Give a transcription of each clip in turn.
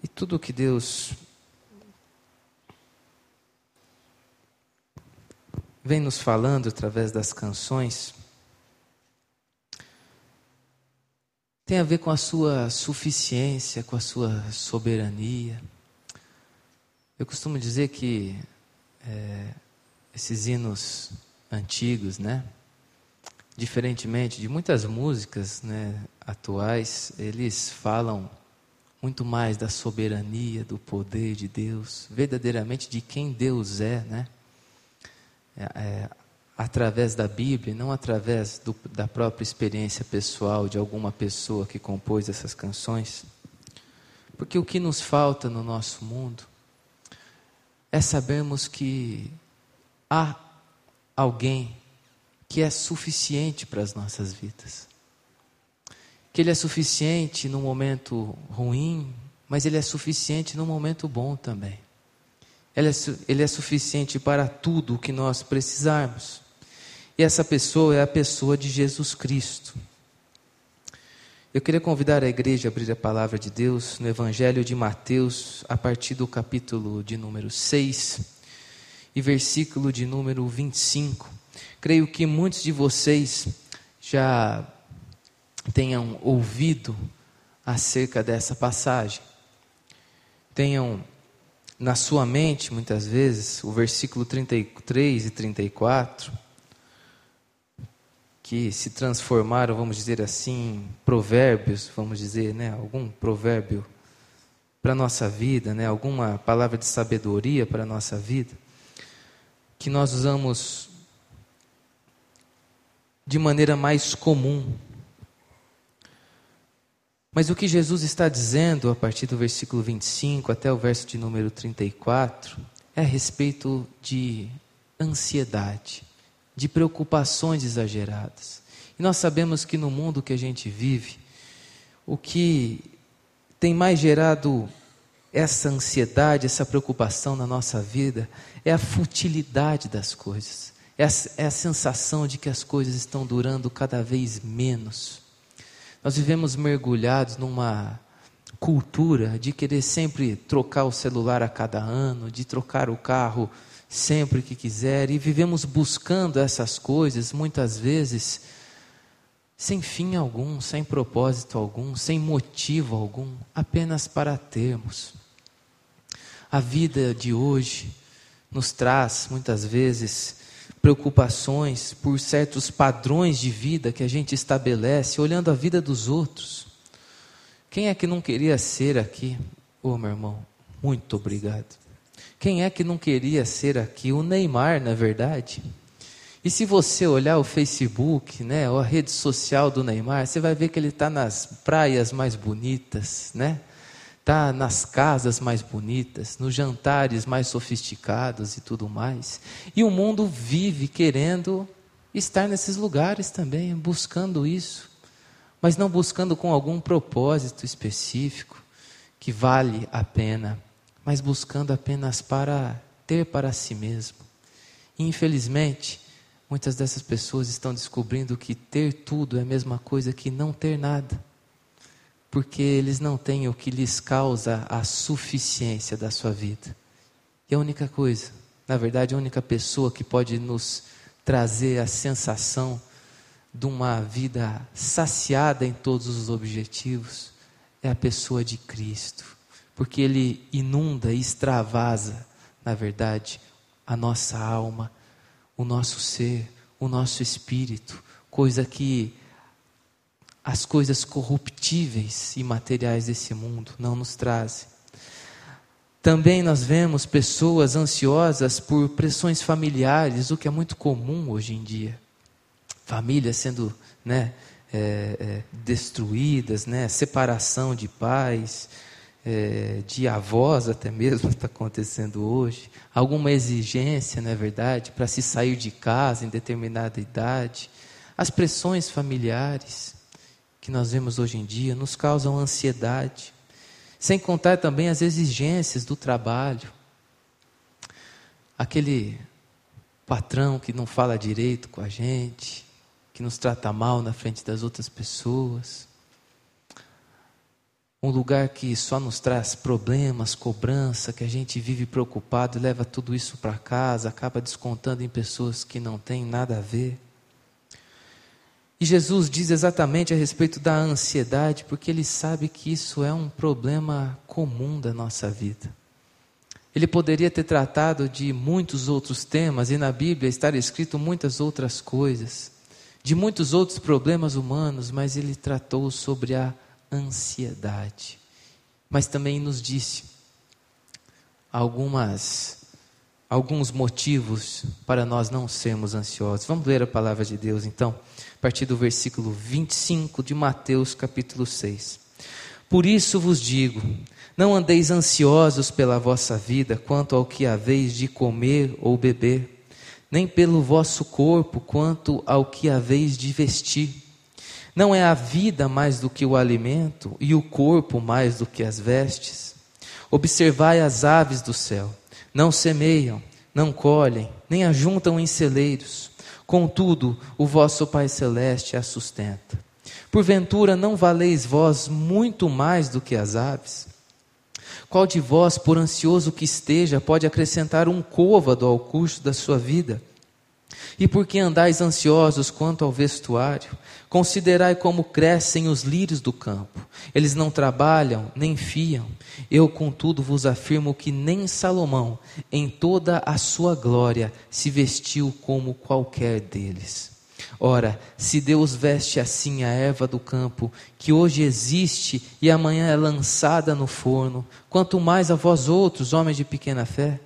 E tudo que Deus vem nos falando através das canções tem a ver com a sua suficiência, com a sua soberania. Eu costumo dizer que esses hinos antigos, né? Diferentemente de muitas músicas, né, atuais, eles falam muito mais da soberania, do poder de Deus, verdadeiramente de quem Deus é, né? Através da Bíblia, não através da própria experiência pessoal de alguma pessoa que compôs essas canções. Porque o que nos falta no nosso mundo é sabermos que há alguém que é suficiente para as nossas vidas. Que Ele é suficiente num momento ruim, mas Ele é suficiente num momento bom também. Ele é suficiente para tudo o que nós precisarmos. E essa pessoa é a pessoa de Jesus Cristo. Eu queria convidar a igreja a abrir a palavra de Deus no Evangelho de Mateus, a partir do capítulo de número 6 e versículo de número 25. Creio que muitos de vocês já tenham ouvido acerca dessa passagem. Tenham na sua mente, muitas vezes, o versículo 33 e 34, que se transformaram, vamos dizer assim, provérbios, vamos dizer, né, algum provérbio para a nossa vida, né, alguma palavra de sabedoria para a nossa vida, que nós usamos de maneira mais comum. Mas o que Jesus está dizendo a partir do versículo 25 até o verso de número 34 é a respeito de ansiedade, de preocupações exageradas. E nós sabemos que no mundo que a gente vive, o que tem mais gerado essa ansiedade, essa preocupação na nossa vida é a futilidade das coisas. É a sensação de que as coisas estão durando cada vez menos. Nós vivemos mergulhados numa cultura de querer sempre trocar o celular a cada ano, de trocar o carro sempre que quiser, e vivemos buscando essas coisas, muitas vezes, sem fim algum, sem propósito algum, sem motivo algum, apenas para termos. A vida de hoje nos traz, muitas vezes, preocupações por certos padrões de vida que a gente estabelece olhando a vida dos outros. Quem é que não queria ser aqui? Ô, meu irmão, muito obrigado. Quem é que não queria ser aqui? O Neymar, na verdade. E se você olhar o Facebook, né, ou a rede social do Neymar, você vai ver que ele está nas praias mais bonitas, né? Está nas casas mais bonitas, nos jantares mais sofisticados e tudo mais. E o mundo vive querendo estar nesses lugares também, buscando isso, mas não buscando com algum propósito específico que vale a pena, mas buscando apenas para ter para si mesmo. E, infelizmente, muitas dessas pessoas estão descobrindo que ter tudo é a mesma coisa que não ter nada, porque eles não têm o que lhes causa a suficiência da sua vida. E a única coisa, na verdade, a única pessoa que pode nos trazer a sensação de uma vida saciada em todos os objetivos é a pessoa de Cristo, porque Ele inunda e extravasa, na verdade, a nossa alma, o nosso ser, o nosso espírito, coisa que as coisas corruptíveis e materiais desse mundo não nos trazem. Também nós vemos pessoas ansiosas por pressões familiares, o que é muito comum hoje em dia. Famílias sendo, né, destruídas, né, separação de pais, de avós até mesmo está acontecendo hoje. Alguma exigência, não é verdade, para se sair de casa em determinada idade. As pressões familiares que nós vemos hoje em dia nos causam ansiedade, sem contar também as exigências do trabalho. Aquele patrão que não fala direito com a gente, que nos trata mal na frente das outras pessoas. um lugar que só nos traz problemas, cobrança, que a gente vive preocupado, leva tudo isso para casa, acaba descontando em pessoas que não têm nada a ver. E Jesus diz exatamente a respeito da ansiedade, porque ele sabe que isso é um problema comum da nossa vida. Ele poderia ter tratado de muitos outros temas, e na Bíblia está escrito muitas outras coisas, de muitos outros problemas humanos, mas ele tratou sobre a ansiedade. Mas também nos disse alguns motivos para nós não sermos ansiosos. Vamos ler a palavra de Deus então, a partir do versículo 25 de Mateus capítulo 6. Por isso vos digo, não andeis ansiosos pela vossa vida, quanto ao que haveis de comer ou beber, nem pelo vosso corpo, quanto ao que haveis de vestir. Não é a vida mais do que o alimento, e o corpo mais do que as vestes? Observai as aves do céu, não semeiam, não colhem, nem ajuntam em celeiros, contudo o vosso Pai Celeste as sustenta. Porventura não valeis vós muito mais do que as aves? Qual de vós, por ansioso que esteja, pode acrescentar um côvado ao curso da sua vida? E por que andais ansiosos quanto ao vestuário? Considerai como crescem os lírios do campo. Eles não trabalham, nem fiam. Eu, contudo, vos afirmo que nem Salomão, em toda a sua glória, se vestiu como qualquer deles. Ora, se Deus veste assim a erva do campo, que hoje existe e amanhã é lançada no forno, quanto mais a vós outros, homens de pequena fé?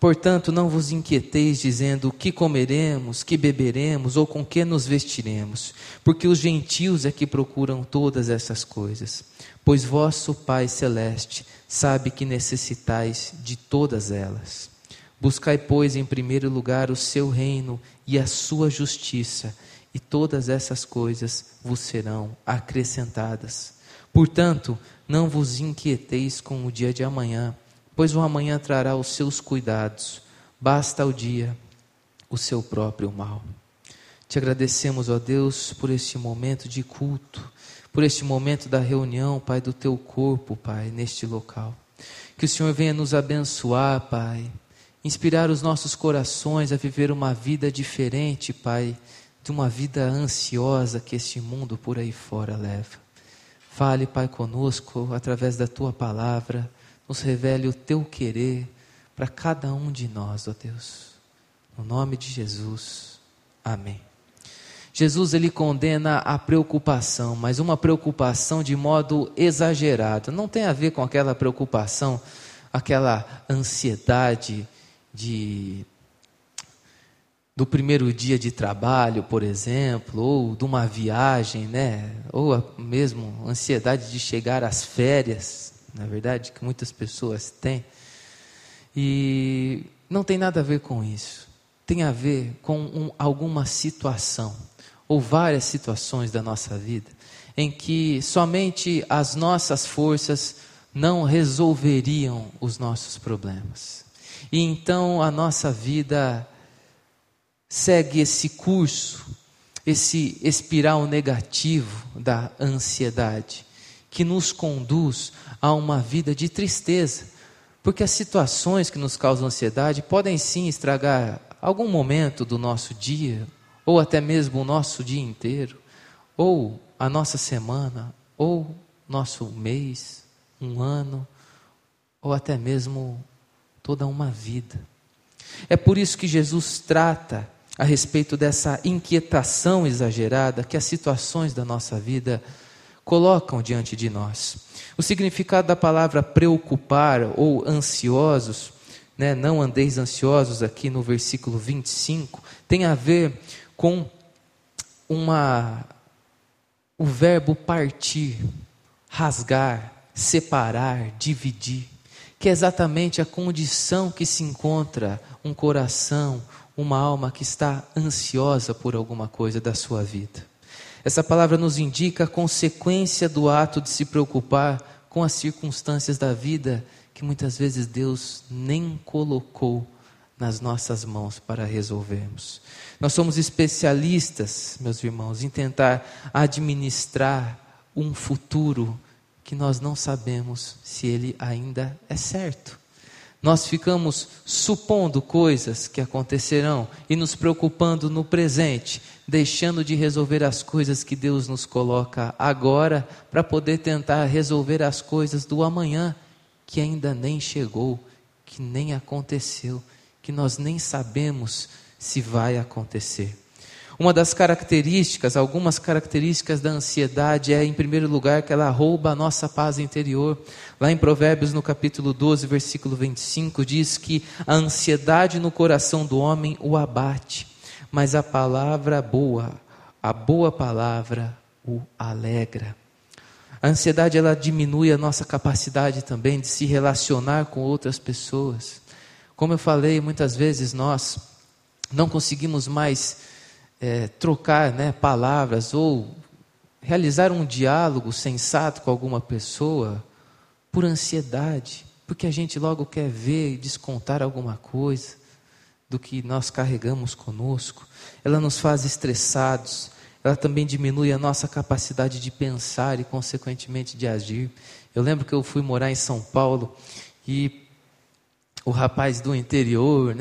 Portanto, não vos inquieteis dizendo o que comeremos, que beberemos ou com que nos vestiremos, porque os gentios é que procuram todas essas coisas. Pois vosso Pai Celeste sabe que necessitais de todas elas. Buscai, pois, em primeiro lugar o seu reino e a sua justiça, e todas essas coisas vos serão acrescentadas. Portanto, não vos inquieteis com o dia de amanhã, pois o amanhã trará os seus cuidados, basta ao dia o seu próprio mal. Te agradecemos, ó Deus, por este momento de culto, por este momento da reunião, Pai, do teu corpo, Pai, neste local. Que o Senhor venha nos abençoar, Pai, inspirar os nossos corações a viver uma vida diferente, Pai, de uma vida ansiosa que este mundo por aí fora leva. Fale, Pai, conosco através da tua palavra, nos revele o teu querer para cada um de nós, ó Deus. No nome de Jesus, amém. Jesus, ele condena a preocupação, mas uma preocupação de modo exagerado. Não tem a ver com aquela preocupação, aquela ansiedade do primeiro dia de trabalho, por exemplo, ou de uma viagem, né? Ou mesmo ansiedade de chegar às férias, na verdade, que muitas pessoas têm, e não tem nada a ver com isso, tem a ver com alguma situação, ou várias situações da nossa vida, em que somente as nossas forças não resolveriam os nossos problemas, e então a nossa vida segue esse curso, esse espiral negativo da ansiedade, que nos conduz a uma vida de tristeza, porque as situações que nos causam ansiedade podem sim estragar algum momento do nosso dia, ou até mesmo o nosso dia inteiro, ou a nossa semana, ou nosso mês, um ano, ou até mesmo toda uma vida. É por isso que Jesus trata a respeito dessa inquietação exagerada que as situações da nossa vida colocam diante de nós. O significado da palavra preocupar ou ansiosos, né, não andeis ansiosos aqui no versículo 25, tem a ver com o verbo partir, rasgar, separar, dividir, que é exatamente a condição que se encontra um coração, uma alma que está ansiosa por alguma coisa da sua vida. Essa palavra nos indica a consequência do ato de se preocupar com as circunstâncias da vida que muitas vezes Deus nem colocou nas nossas mãos para resolvermos. Nós somos especialistas, meus irmãos, em tentar administrar um futuro que nós não sabemos se ele ainda é certo. Nós ficamos supondo coisas que acontecerão e nos preocupando no presente, deixando de resolver as coisas que Deus nos coloca agora para poder tentar resolver as coisas do amanhã, que ainda nem chegou, que nem aconteceu, que nós nem sabemos se vai acontecer. Uma das características, algumas características da ansiedade é, em primeiro lugar, que ela rouba a nossa paz interior. Lá em Provérbios, no capítulo 12, versículo 25, diz que a ansiedade no coração do homem o abate, mas a palavra boa, a boa palavra o alegra. A ansiedade, ela diminui a nossa capacidade também de se relacionar com outras pessoas. Como eu falei, muitas vezes nós não conseguimos mais trocar, palavras ou realizar um diálogo sensato com alguma pessoa por ansiedade, porque a gente logo quer ver e descontar alguma coisa do que nós carregamos conosco. Ela nos faz estressados, ela também diminui a nossa capacidade de pensar e, consequentemente, de agir. Eu lembro que eu fui morar em São Paulo e o rapaz do interior,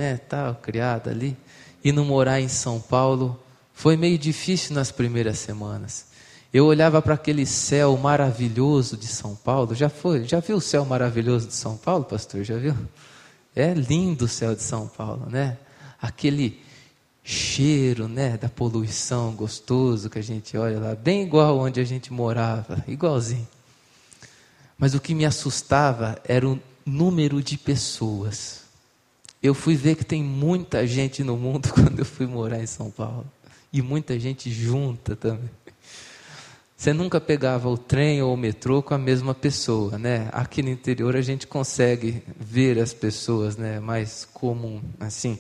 criado ali, indo morar em São Paulo, foi meio difícil nas primeiras semanas. Eu olhava para aquele céu maravilhoso de São Paulo. Já viu o céu maravilhoso de São Paulo, pastor? Já viu? É lindo o céu de São Paulo, Aquele cheiro, da poluição gostoso que a gente olha lá, bem igual onde a gente morava, igualzinho. Mas o que me assustava era o número de pessoas. Eu fui ver que tem muita gente no mundo quando eu fui morar em São Paulo. E muita gente junta também. Você nunca pegava o trem ou o metrô com a mesma pessoa, Aqui no interior a gente consegue ver as pessoas, mais comum, assim.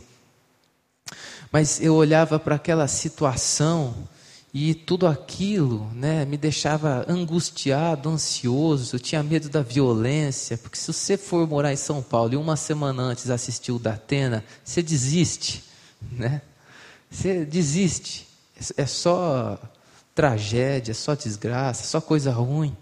Mas eu olhava para aquela situação e tudo aquilo, me deixava angustiado, ansioso, eu tinha medo da violência, porque se você for morar em São Paulo e uma semana antes assistir o Datena, você desiste, Você desiste, é só tragédia, é só desgraça, é só coisa ruim.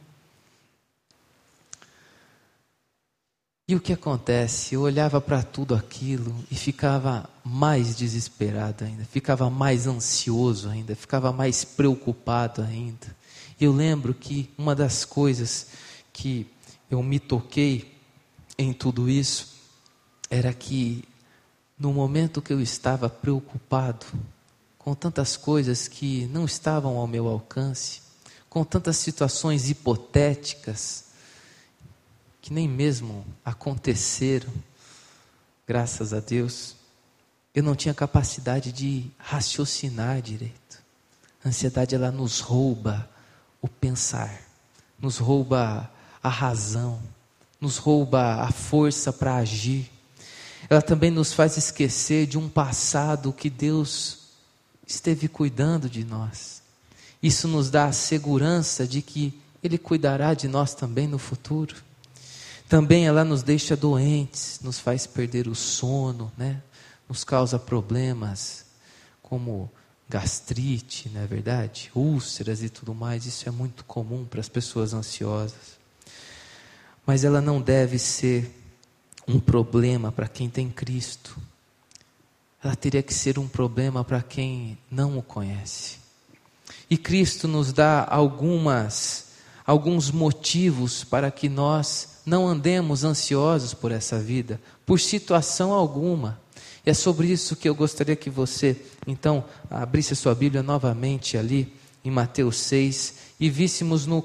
E o que acontece? Eu olhava para tudo aquilo e ficava mais desesperado ainda, ficava mais ansioso ainda, ficava mais preocupado ainda. Eu lembro que uma das coisas que eu me toquei em tudo isso era que no momento que eu estava preocupado com tantas coisas que não estavam ao meu alcance, com tantas situações hipotéticas, que nem mesmo aconteceram, graças a Deus, eu não tinha capacidade de raciocinar direito. A ansiedade, ela nos rouba o pensar, nos rouba a razão, nos rouba a força para agir. Ela também nos faz esquecer de um passado que Deus esteve cuidando de nós. Isso nos dá a segurança de que Ele cuidará de nós também no futuro. Também ela nos deixa doentes, nos faz perder o sono, Nos causa problemas como gastrite, não é verdade? Úlceras e tudo mais, isso é muito comum para as pessoas ansiosas. Mas ela não deve ser um problema para quem tem Cristo. Ela teria que ser um problema para quem não o conhece. E Cristo nos dá alguns motivos para que nós não andemos ansiosos por essa vida, por situação alguma. E é sobre isso que eu gostaria que você, então, abrisse a sua Bíblia novamente ali em Mateus 6 e víssemos no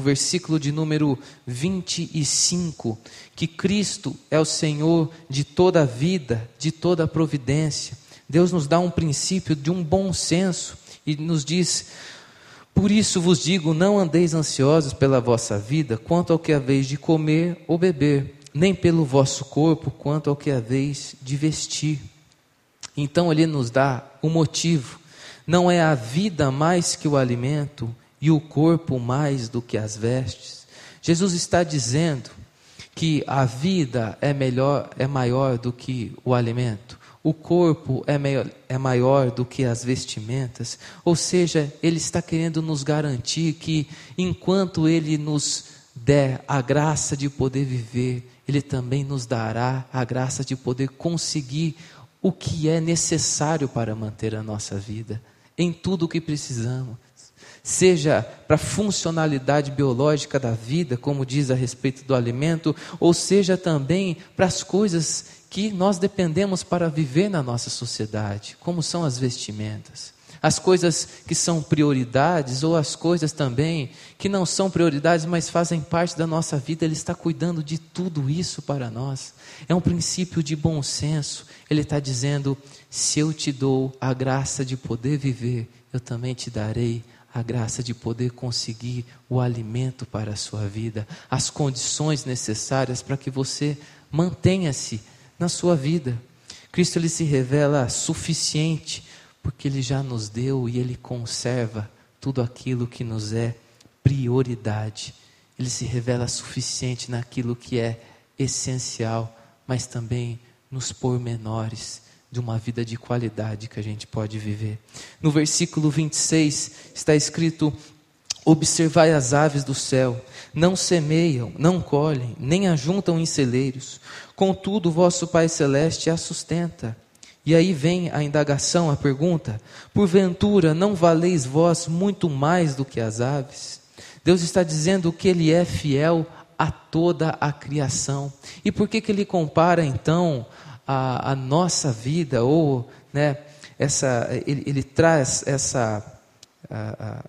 versículo de número 25, que Cristo é o Senhor de toda a vida, de toda a providência. Deus nos dá um princípio de um bom senso e nos diz: por isso vos digo, não andeis ansiosos pela vossa vida, quanto ao que haveis de comer ou beber, nem pelo vosso corpo, quanto ao que haveis de vestir. Então ele nos dá o motivo: não é a vida mais que o alimento, e o corpo mais do que as vestes. Jesus está dizendo que a vida é maior do que o alimento, o corpo é maior do que as vestimentas, ou seja, Ele está querendo nos garantir que enquanto Ele nos der a graça de poder viver, Ele também nos dará a graça de poder conseguir o que é necessário para manter a nossa vida, em tudo o que precisamos, seja para a funcionalidade biológica da vida, como diz a respeito do alimento, ou seja também para as coisas que nós dependemos para viver na nossa sociedade, como são as vestimentas, as coisas que são prioridades ou as coisas também que não são prioridades, mas fazem parte da nossa vida. Ele está cuidando de tudo isso para nós. É um princípio de bom senso. Ele está dizendo: se eu te dou a graça de poder viver, eu também te darei a graça de poder conseguir o alimento para a sua vida, as condições necessárias para que você mantenha-se na sua vida. Cristo, Ele se revela suficiente, porque Ele já nos deu e Ele conserva tudo aquilo que nos é prioridade. Ele se revela suficiente naquilo que é essencial, mas também nos pormenores de uma vida de qualidade que a gente pode viver. No versículo 26 está escrito: observai as aves do céu, não semeiam, não colhem, nem ajuntam em celeiros, contudo o vosso Pai Celeste as sustenta. E aí vem a indagação, a pergunta: porventura não valeis vós muito mais do que as aves? Deus está dizendo que Ele é fiel a toda a criação. E por que Ele compara então a nossa vida, ou né, ele traz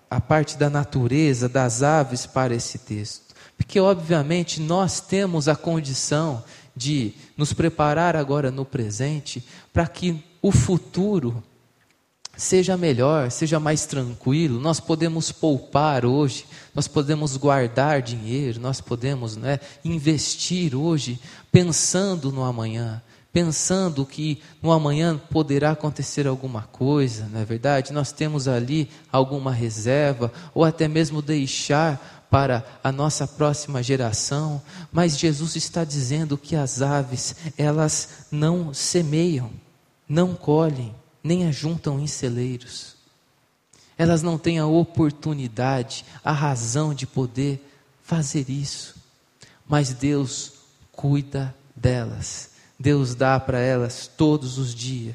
a parte da natureza, das aves para esse texto? Porque obviamente nós temos a condição de nos preparar agora no presente, para que o futuro seja melhor, seja mais tranquilo. Nós podemos poupar hoje, nós podemos guardar dinheiro, nós podemos investir hoje, pensando no amanhã, pensando que no amanhã poderá acontecer alguma coisa, não é verdade? Nós temos ali alguma reserva, ou até mesmo deixar para a nossa próxima geração. Mas Jesus está dizendo que as aves, elas não semeiam, não colhem, nem ajuntam em celeiros. Elas não têm a oportunidade, a razão de poder fazer isso, mas Deus cuida delas. Deus dá para elas todos os dias,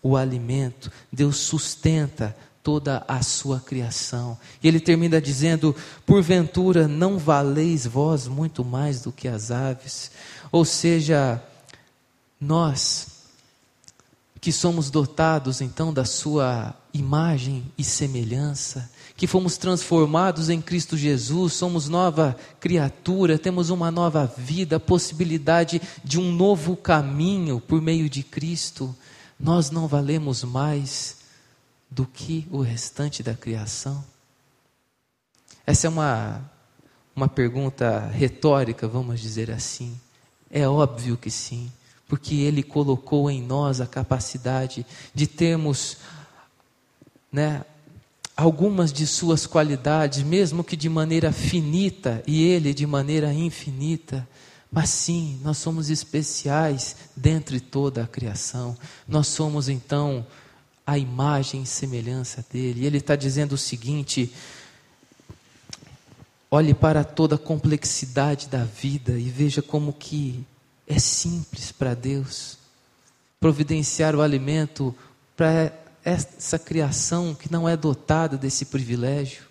o alimento. Deus sustenta toda a sua criação. E Ele termina dizendo: porventura não valeis vós muito mais do que as aves? Ou seja, nós que somos dotados então da sua imagem e semelhança, que fomos transformados em Cristo Jesus, somos nova criatura, temos uma nova vida, a possibilidade de um novo caminho por meio de Cristo. Nós não valemos mais do que o restante da criação? Essa é uma pergunta retórica, vamos dizer assim. É óbvio que sim, porque Ele colocou em nós a capacidade de termos algumas de suas qualidades, mesmo que de maneira finita, e Ele de maneira infinita. Mas sim, nós somos especiais dentre toda a criação. Nós somos então a imagem e semelhança dEle. E Ele está dizendo o seguinte: olhe para toda a complexidade da vida e veja como que é simples para Deus providenciar o alimento para essa criação que não é dotada desse privilégio,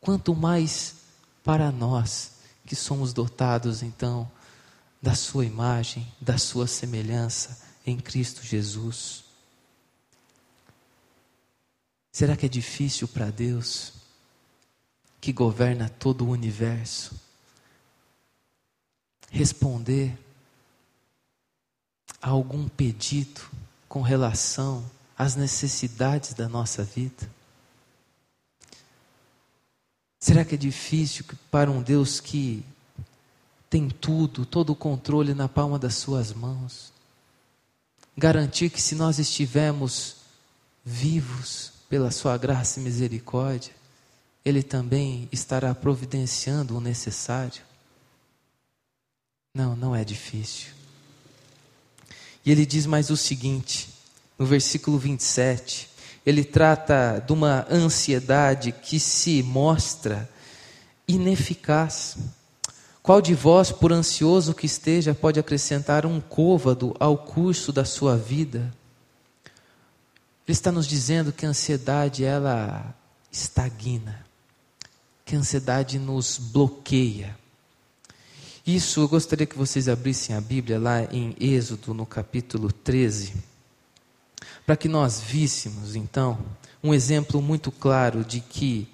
quanto mais para nós que somos dotados então da sua imagem, da sua semelhança em Cristo Jesus. Será que é difícil para Deus, que governa todo o universo, responder a algum pedido com relação as necessidades da nossa vida? Será que é difícil para um Deus que tem tudo, todo o controle na palma das suas mãos, garantir que, se nós estivermos vivos pela sua graça e misericórdia, Ele também estará providenciando o necessário? Não é difícil. E ele diz mais o seguinte, no versículo 27, ele trata de uma ansiedade que se mostra ineficaz. Qual de vós, por ansioso que esteja, pode acrescentar um côvado ao curso da sua vida? Ele está nos dizendo que a ansiedade, ela estagna, que a ansiedade nos bloqueia. Isso, eu gostaria que vocês abrissem a Bíblia lá em Êxodo, no capítulo 13, para que nós víssemos, então, um exemplo muito claro de que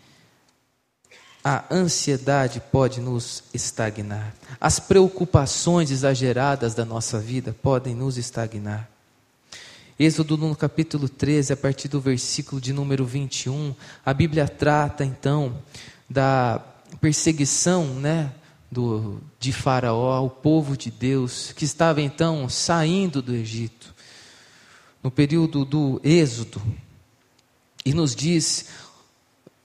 a ansiedade pode nos estagnar. As preocupações exageradas da nossa vida podem nos estagnar. Êxodo no capítulo 13, a partir do versículo de número 21, a Bíblia trata, então, da perseguição, de Faraó ao povo de Deus, que estava então saindo do Egito, no período do Êxodo, e nos diz,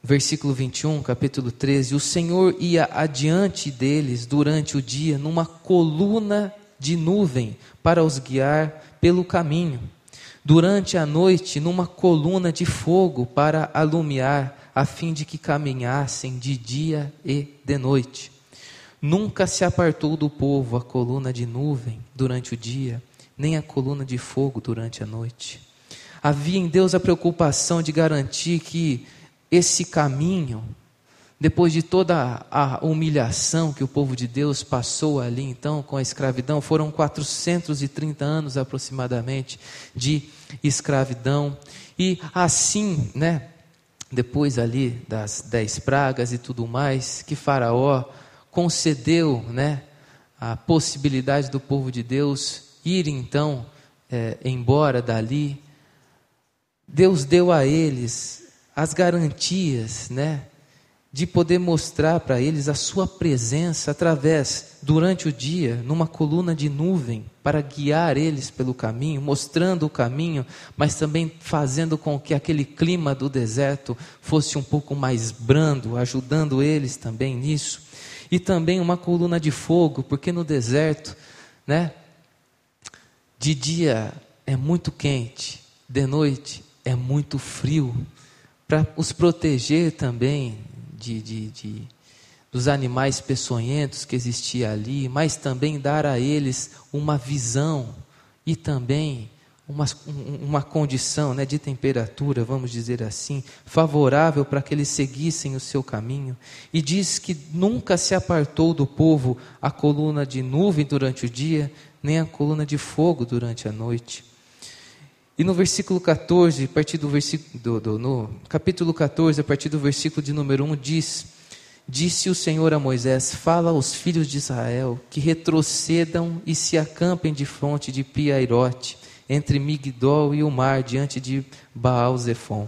versículo 21, capítulo 13, o Senhor ia adiante deles durante o dia numa coluna de nuvem para os guiar pelo caminho, durante a noite numa coluna de fogo para alumiar, a fim de que caminhassem de dia e de noite. Nunca se apartou do povo a coluna de nuvem durante o dia, nem a coluna de fogo durante a noite. Havia em Deus a preocupação de garantir que esse caminho, depois de toda a humilhação que o povo de Deus passou ali, então, com a escravidão, foram 430 anos aproximadamente de escravidão. E assim, depois ali das 10 pragas e tudo mais, que Faraó concedeu a possibilidade do povo de Deus ir então embora dali, Deus deu a eles as garantias de poder mostrar para eles a sua presença através, durante o dia, numa coluna de nuvem, para guiar eles pelo caminho, mostrando o caminho, mas também fazendo com que aquele clima do deserto fosse um pouco mais brando, ajudando eles também nisso. E também uma coluna de fogo, porque no deserto, de dia é muito quente, de noite é muito frio, para os proteger também dos animais peçonhentos que existia ali, mas também dar a eles uma visão e também uma condição de temperatura, vamos dizer assim, favorável para que eles seguissem o seu caminho. E diz que nunca se apartou do povo a coluna de nuvem durante o dia, nem a coluna de fogo durante a noite. E no versículo 14, a partir do versículo no capítulo 14, a partir do versículo de número 1, diz: disse o Senhor a Moisés, fala aos filhos de Israel que retrocedam e se acampem de fronte de Pi-Hahirote, entre Migdol e o mar, diante de Baal Zephon.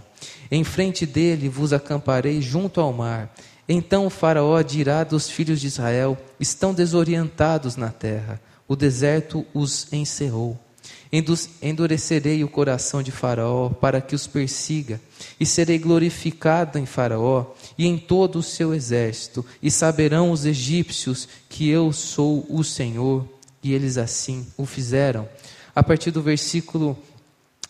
Em frente dele vos acamparei junto ao mar. Então o Faraó dirá dos filhos de Israel, estão desorientados na terra, o deserto os encerrou. Endurecerei o coração de Faraó para que os persiga, e serei glorificado em Faraó e em todo o seu exército, e saberão os egípcios que eu sou o Senhor, e eles assim o fizeram. A partir do versículo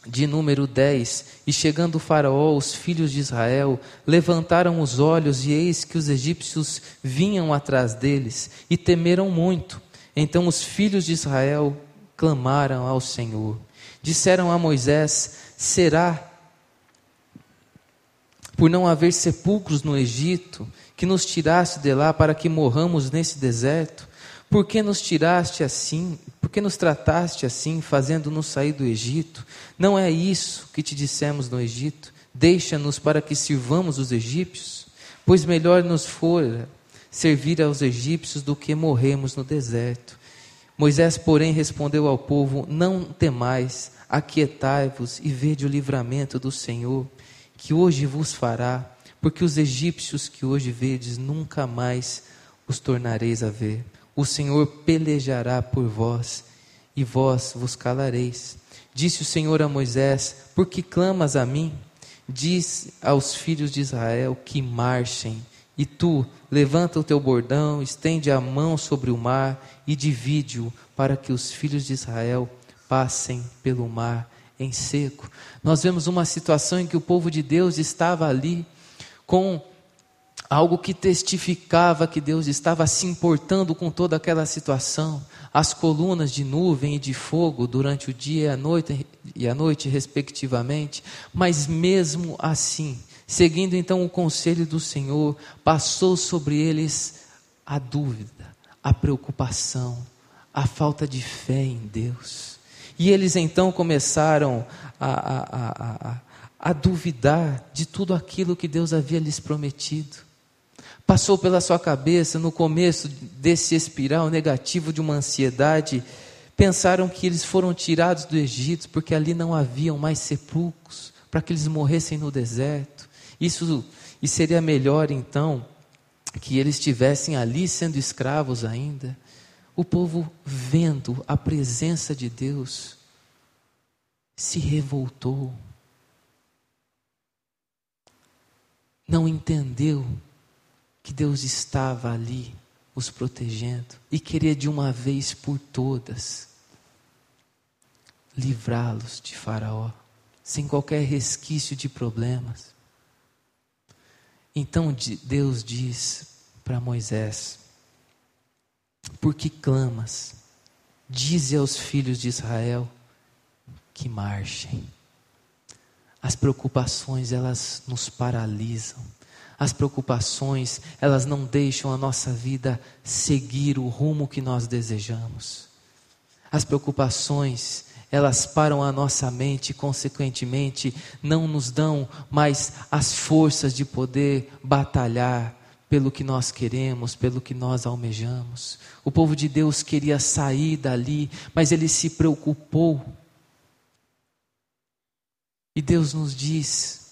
de número 10, e chegando Faraó, os filhos de Israel levantaram os olhos, e eis que os egípcios vinham atrás deles, e temeram muito. Então os filhos de Israel clamaram ao Senhor, disseram a Moisés, será por não haver sepulcros no Egito, que nos tiraste de lá para que morramos nesse deserto? Por que nos tiraste assim? Por que nos trataste assim, fazendo-nos sair do Egito? Não é isso que te dissemos no Egito? Deixa-nos para que sirvamos os egípcios? Pois melhor nos fora servir aos egípcios do que morrermos no deserto. Moisés, porém, respondeu ao povo, não temais, aquietai-vos e vede o livramento do Senhor, que hoje vos fará, porque os egípcios que hoje vedes, nunca mais os tornareis a ver. O Senhor pelejará por vós, e vós vos calareis. Disse o Senhor a Moisés, por que clamas a mim? Diz aos filhos de Israel que marchem, e tu, levanta o teu bordão, estende a mão sobre o mar e divide-o, para que os filhos de Israel passem pelo mar em seco. Nós vemos uma situação em que o povo de Deus estava ali com algo que testificava que Deus estava se importando com toda aquela situação. As colunas de nuvem e de fogo durante o dia e a noite respectivamente, mas mesmo assim, seguindo então o conselho do Senhor, passou sobre eles a dúvida, a preocupação, a falta de fé em Deus. E eles então começaram a duvidar de tudo aquilo que Deus havia lhes prometido. Passou pela sua cabeça, no começo desse espiral negativo de uma ansiedade, pensaram que eles foram tirados do Egito, porque ali não haviam mais sepulcros, para que eles morressem no deserto. E seria melhor então, que eles estivessem ali sendo escravos ainda. O povo, vendo a presença de Deus, se revoltou, não entendeu que Deus estava ali os protegendo e queria de uma vez por todas livrá-los de Faraó, sem qualquer resquício de problemas. Então Deus diz para Moisés: por que clamas? Dize aos filhos de Israel que marchem. As preocupações, elas nos paralisam. As preocupações, elas não deixam a nossa vida seguir o rumo que nós desejamos. As preocupações, elas param a nossa mente e, consequentemente, não nos dão mais as forças de poder batalhar pelo que nós queremos, pelo que nós almejamos. O povo de Deus queria sair dali, mas ele se preocupou. E Deus nos diz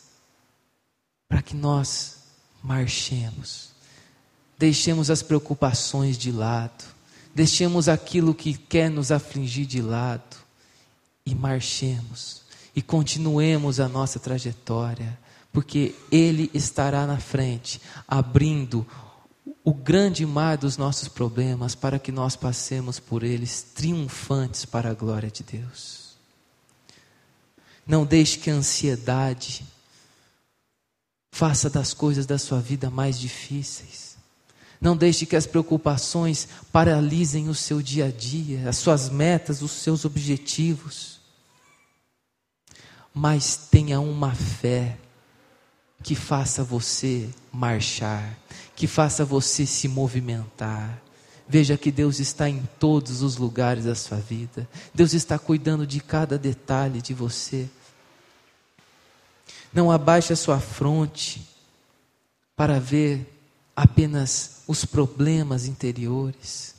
para que nós marchemos, deixemos as preocupações de lado, deixemos aquilo que quer nos afligir de lado e marchemos e continuemos a nossa trajetória, porque Ele estará na frente, abrindo o grande mar dos nossos problemas para que nós passemos por eles triunfantes para a glória de Deus. Não deixe que a ansiedade faça das coisas da sua vida mais difíceis. Não deixe que as preocupações paralisem o seu dia a dia, as suas metas, os seus objetivos. Mas tenha uma fé que faça você marchar, que faça você se movimentar. Veja que Deus está em todos os lugares da sua vida. Deus está cuidando de cada detalhe de você. Não abaixe a sua fronte para ver apenas os problemas interiores,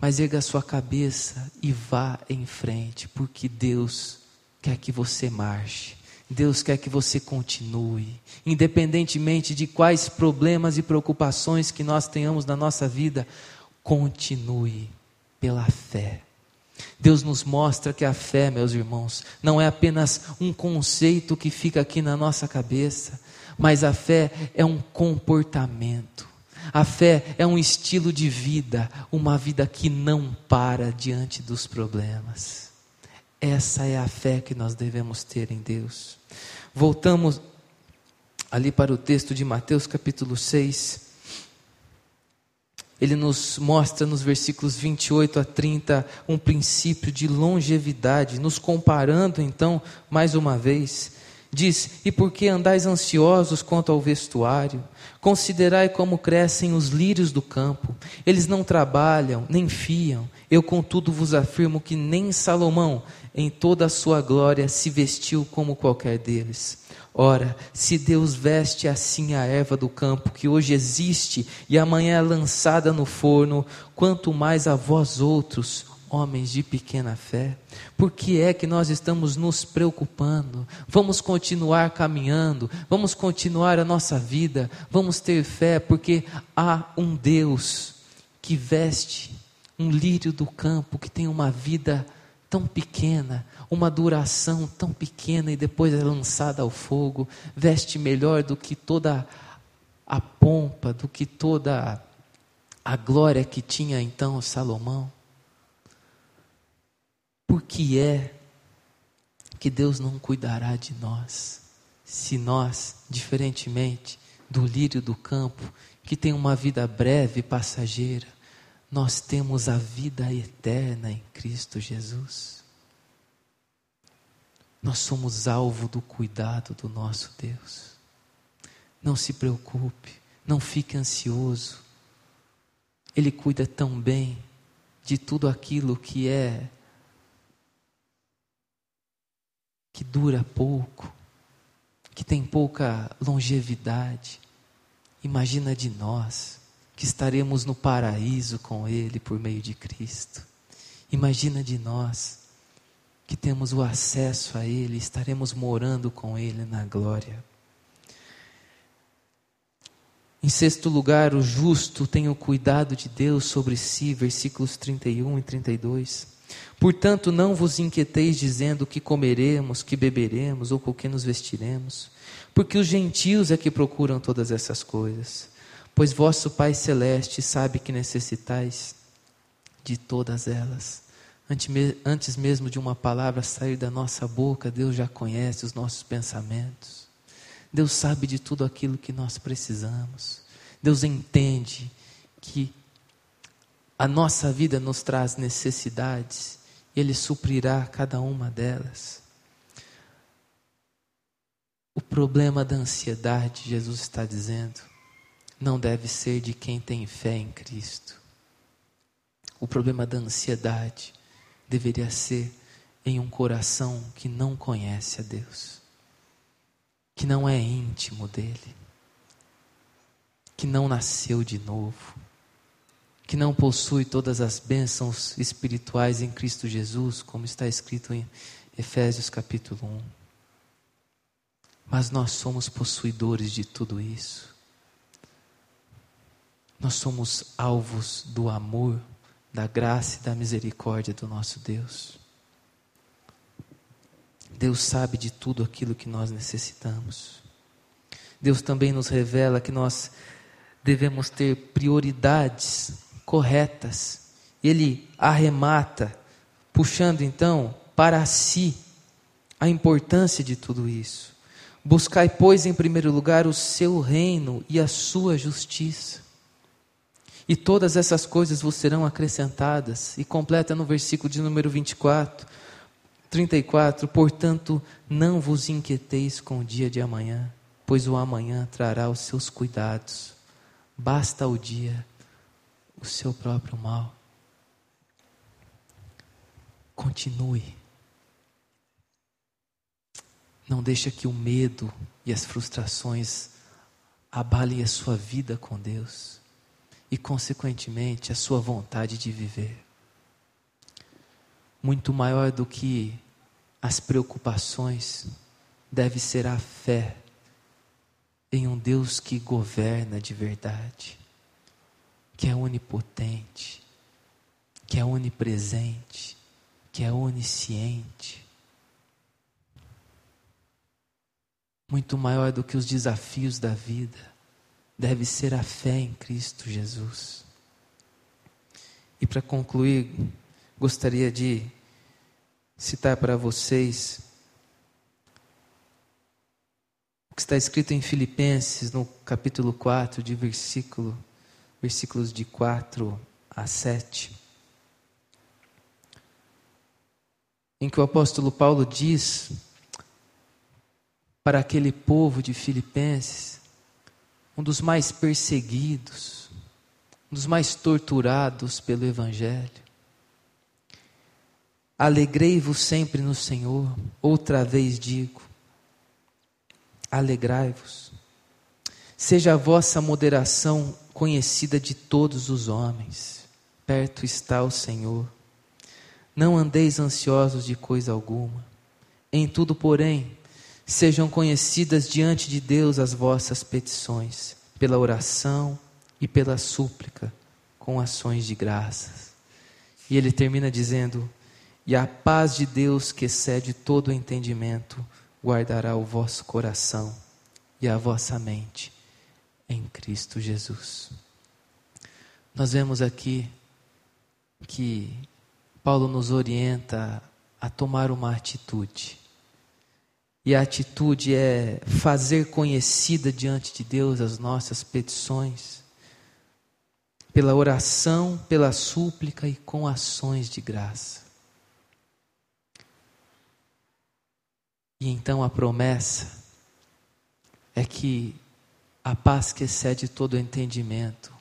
mas erga a sua cabeça e vá em frente, porque Deus quer que você marche, Deus quer que você continue, independentemente de quais problemas e preocupações que nós tenhamos na nossa vida, continue pela fé. Deus nos mostra que a fé, meus irmãos, não é apenas um conceito que fica aqui na nossa cabeça, mas a fé é um comportamento, a fé é um estilo de vida, uma vida que não para diante dos problemas. Essa é a fé que nós devemos ter em Deus. Voltamos ali para o texto de Mateus capítulo 6, Ele nos mostra nos versículos 28 a 30 um princípio de longevidade, nos comparando então mais uma vez. Diz: e por que andais ansiosos quanto ao vestuário? Considerai como crescem os lírios do campo, eles não trabalham, nem fiam. Eu contudo vos afirmo que nem Salomão em toda a sua glória se vestiu como qualquer deles. Ora, se Deus veste assim a erva do campo, que hoje existe e amanhã é lançada no forno, quanto mais a vós outros, homens de pequena fé. Por que é que nós estamos nos preocupando? Vamos continuar caminhando, vamos continuar a nossa vida, vamos ter fé, porque há um Deus que veste um lírio do campo, que tem uma vida tão pequena, uma duração tão pequena e depois é lançada ao fogo, veste melhor do que toda a pompa, do que toda a glória que tinha então Salomão. Por que é que Deus não cuidará de nós, se nós, diferentemente do lírio do campo, que tem uma vida breve e passageira, nós temos a vida eterna em Cristo Jesus? Nós somos alvo do cuidado do nosso Deus. Não se preocupe, não fique ansioso. Ele cuida tão bem de tudo aquilo que dura pouco, que tem pouca longevidade. Imagina de nós, que estaremos no paraíso com Ele por meio de Cristo. Imagina de nós, que temos o acesso a Ele, estaremos morando com Ele na glória. Em sexto lugar, o justo tem o cuidado de Deus sobre si, versículos 31 e 32. Portanto, não vos inquieteis dizendo que comeremos, que beberemos ou com que nos vestiremos, porque os gentios é que procuram todas essas coisas, pois vosso Pai Celeste sabe que necessitais de todas elas. Antes mesmo de uma palavra sair da nossa boca, Deus já conhece os nossos pensamentos. Deus sabe de tudo aquilo que nós precisamos. Deus entende que a nossa vida nos traz necessidades, e Ele suprirá cada uma delas. O problema da ansiedade, Jesus está dizendo, não deve ser de quem tem fé em Cristo. O problema da ansiedade deveria ser em um coração que não conhece a Deus, que não é íntimo dEle, que não nasceu de novo, que não possui todas as bênçãos espirituais em Cristo Jesus, como está escrito em Efésios capítulo 1. Mas nós somos possuidores de tudo isso. Nós somos alvos do amor, da graça e da misericórdia do nosso Deus. Deus sabe de tudo aquilo que nós necessitamos. Deus também nos revela que nós devemos ter prioridades corretas. Ele arremata, puxando então para si a importância de tudo isso. Buscai, pois, em primeiro lugar o seu reino e a sua justiça, e todas essas coisas vos serão acrescentadas. E completa no versículo de número 34, portanto, não vos inquieteis com o dia de amanhã, pois o amanhã trará os seus cuidados. Basta ao dia o seu próprio mal. Continue. Não deixa que o medo e as frustrações abalem a sua vida com Deus e, consequentemente, a sua vontade de viver. Muito maior do que as preocupações deve ser a fé em um Deus que governa de verdade, que é onipotente, que é onipresente, que é onisciente. Muito maior do que os desafios da vida deve ser a fé em Cristo Jesus. E para concluir, gostaria de citar para vocês o que está escrito em Filipenses, no capítulo 4, de versículos de 4 a 7, em que o apóstolo Paulo diz para aquele povo de Filipenses, um dos mais perseguidos, um dos mais torturados pelo Evangelho: alegrei-vos sempre no Senhor, outra vez digo, alegrai-vos. Seja a vossa moderação conhecida de todos os homens, perto está o Senhor. Não andeis ansiosos de coisa alguma, em tudo, porém, sejam conhecidas diante de Deus as vossas petições, pela oração e pela súplica, com ações de graças. E ele termina dizendo: e a paz de Deus, que excede todo o entendimento, guardará o vosso coração e a vossa mente em Cristo Jesus. Nós vemos aqui que Paulo nos orienta a tomar uma atitude. E a atitude é fazer conhecida diante de Deus as nossas petições, pela oração, pela súplica e com ações de graça. E então a promessa é que a paz que excede todo o entendimento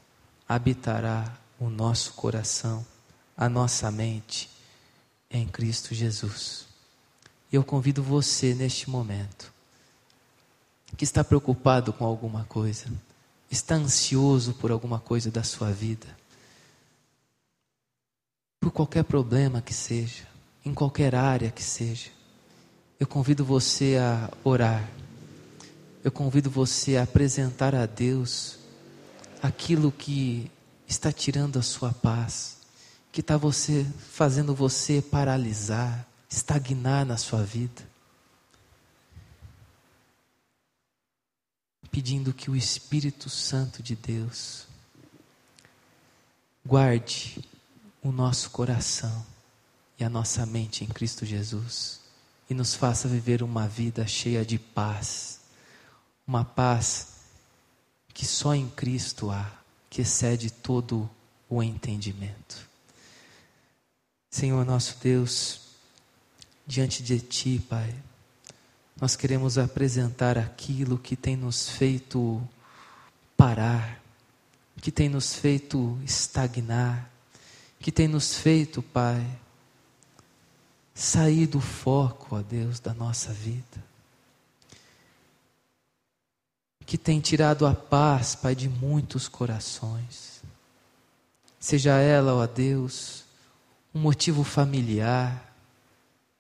habitará o nosso coração, a nossa mente em Cristo Jesus. E eu convido você neste momento, que está preocupado com alguma coisa, está ansioso por alguma coisa da sua vida, por qualquer problema que seja, em qualquer área que seja, eu convido você a orar, eu convido você a apresentar a Deus aquilo que está tirando a sua paz, que está fazendo você paralisar, estagnar na sua vida, pedindo que o Espírito Santo de Deus guarde o nosso coração e a nossa mente em Cristo Jesus e nos faça viver uma vida cheia de paz, uma paz que só em Cristo há, que excede todo o entendimento. Senhor nosso Deus, diante de Ti, Pai, nós queremos apresentar aquilo que tem nos feito parar, que tem nos feito estagnar, que tem nos feito, Pai, sair do foco, ó Deus, da nossa vida, que tem tirado a paz, Pai, de muitos corações, seja ela, ó Deus, um motivo familiar,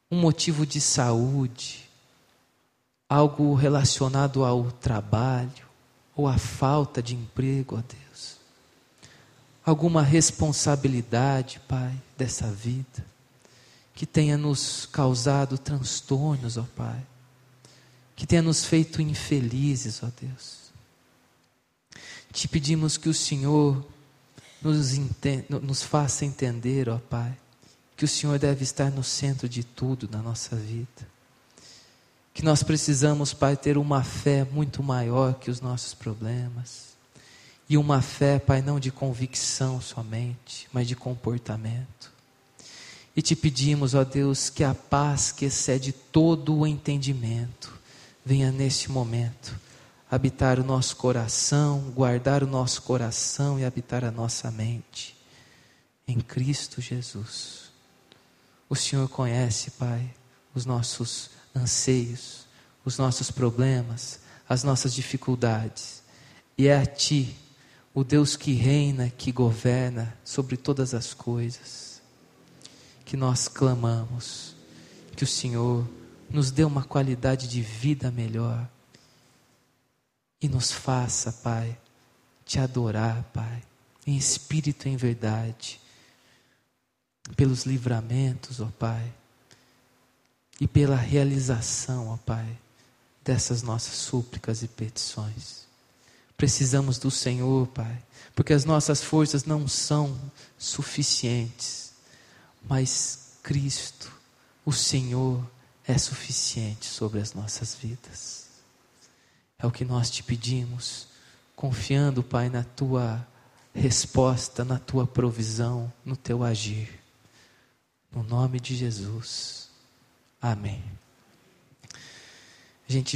um motivo de saúde, algo relacionado ao trabalho ou à falta de emprego, ó Deus. Alguma responsabilidade, Pai, dessa vida, que tenha nos causado transtornos, ó Pai, que tenha nos feito infelizes, ó Deus. Te pedimos que o Senhor nos faça entender, ó Pai, que o Senhor deve estar no centro de tudo na nossa vida, que nós precisamos, Pai, ter uma fé muito maior que os nossos problemas, e uma fé, Pai, não de convicção somente, mas de comportamento, e te pedimos, ó Deus, que a paz que excede todo o entendimento, venha neste momento, habitar o nosso coração, guardar o nosso coração e habitar a nossa mente, em Cristo Jesus. O Senhor conhece, Pai, os nossos anseios, os nossos problemas, as nossas dificuldades. E é a Ti, o Deus que reina, que governa sobre todas as coisas, que nós clamamos, que o Senhor nos dê uma qualidade de vida melhor e nos faça, Pai, Te adorar, Pai, em espírito e em verdade, pelos livramentos, ó Pai, e pela realização, ó Pai, dessas nossas súplicas e petições. Precisamos do Senhor, Pai, porque as nossas forças não são suficientes, mas Cristo, o Senhor, é suficiente sobre as nossas vidas. É o que nós Te pedimos, confiando, Pai, na Tua resposta, na Tua provisão, no Teu agir. No nome de Jesus. Amém. A gente já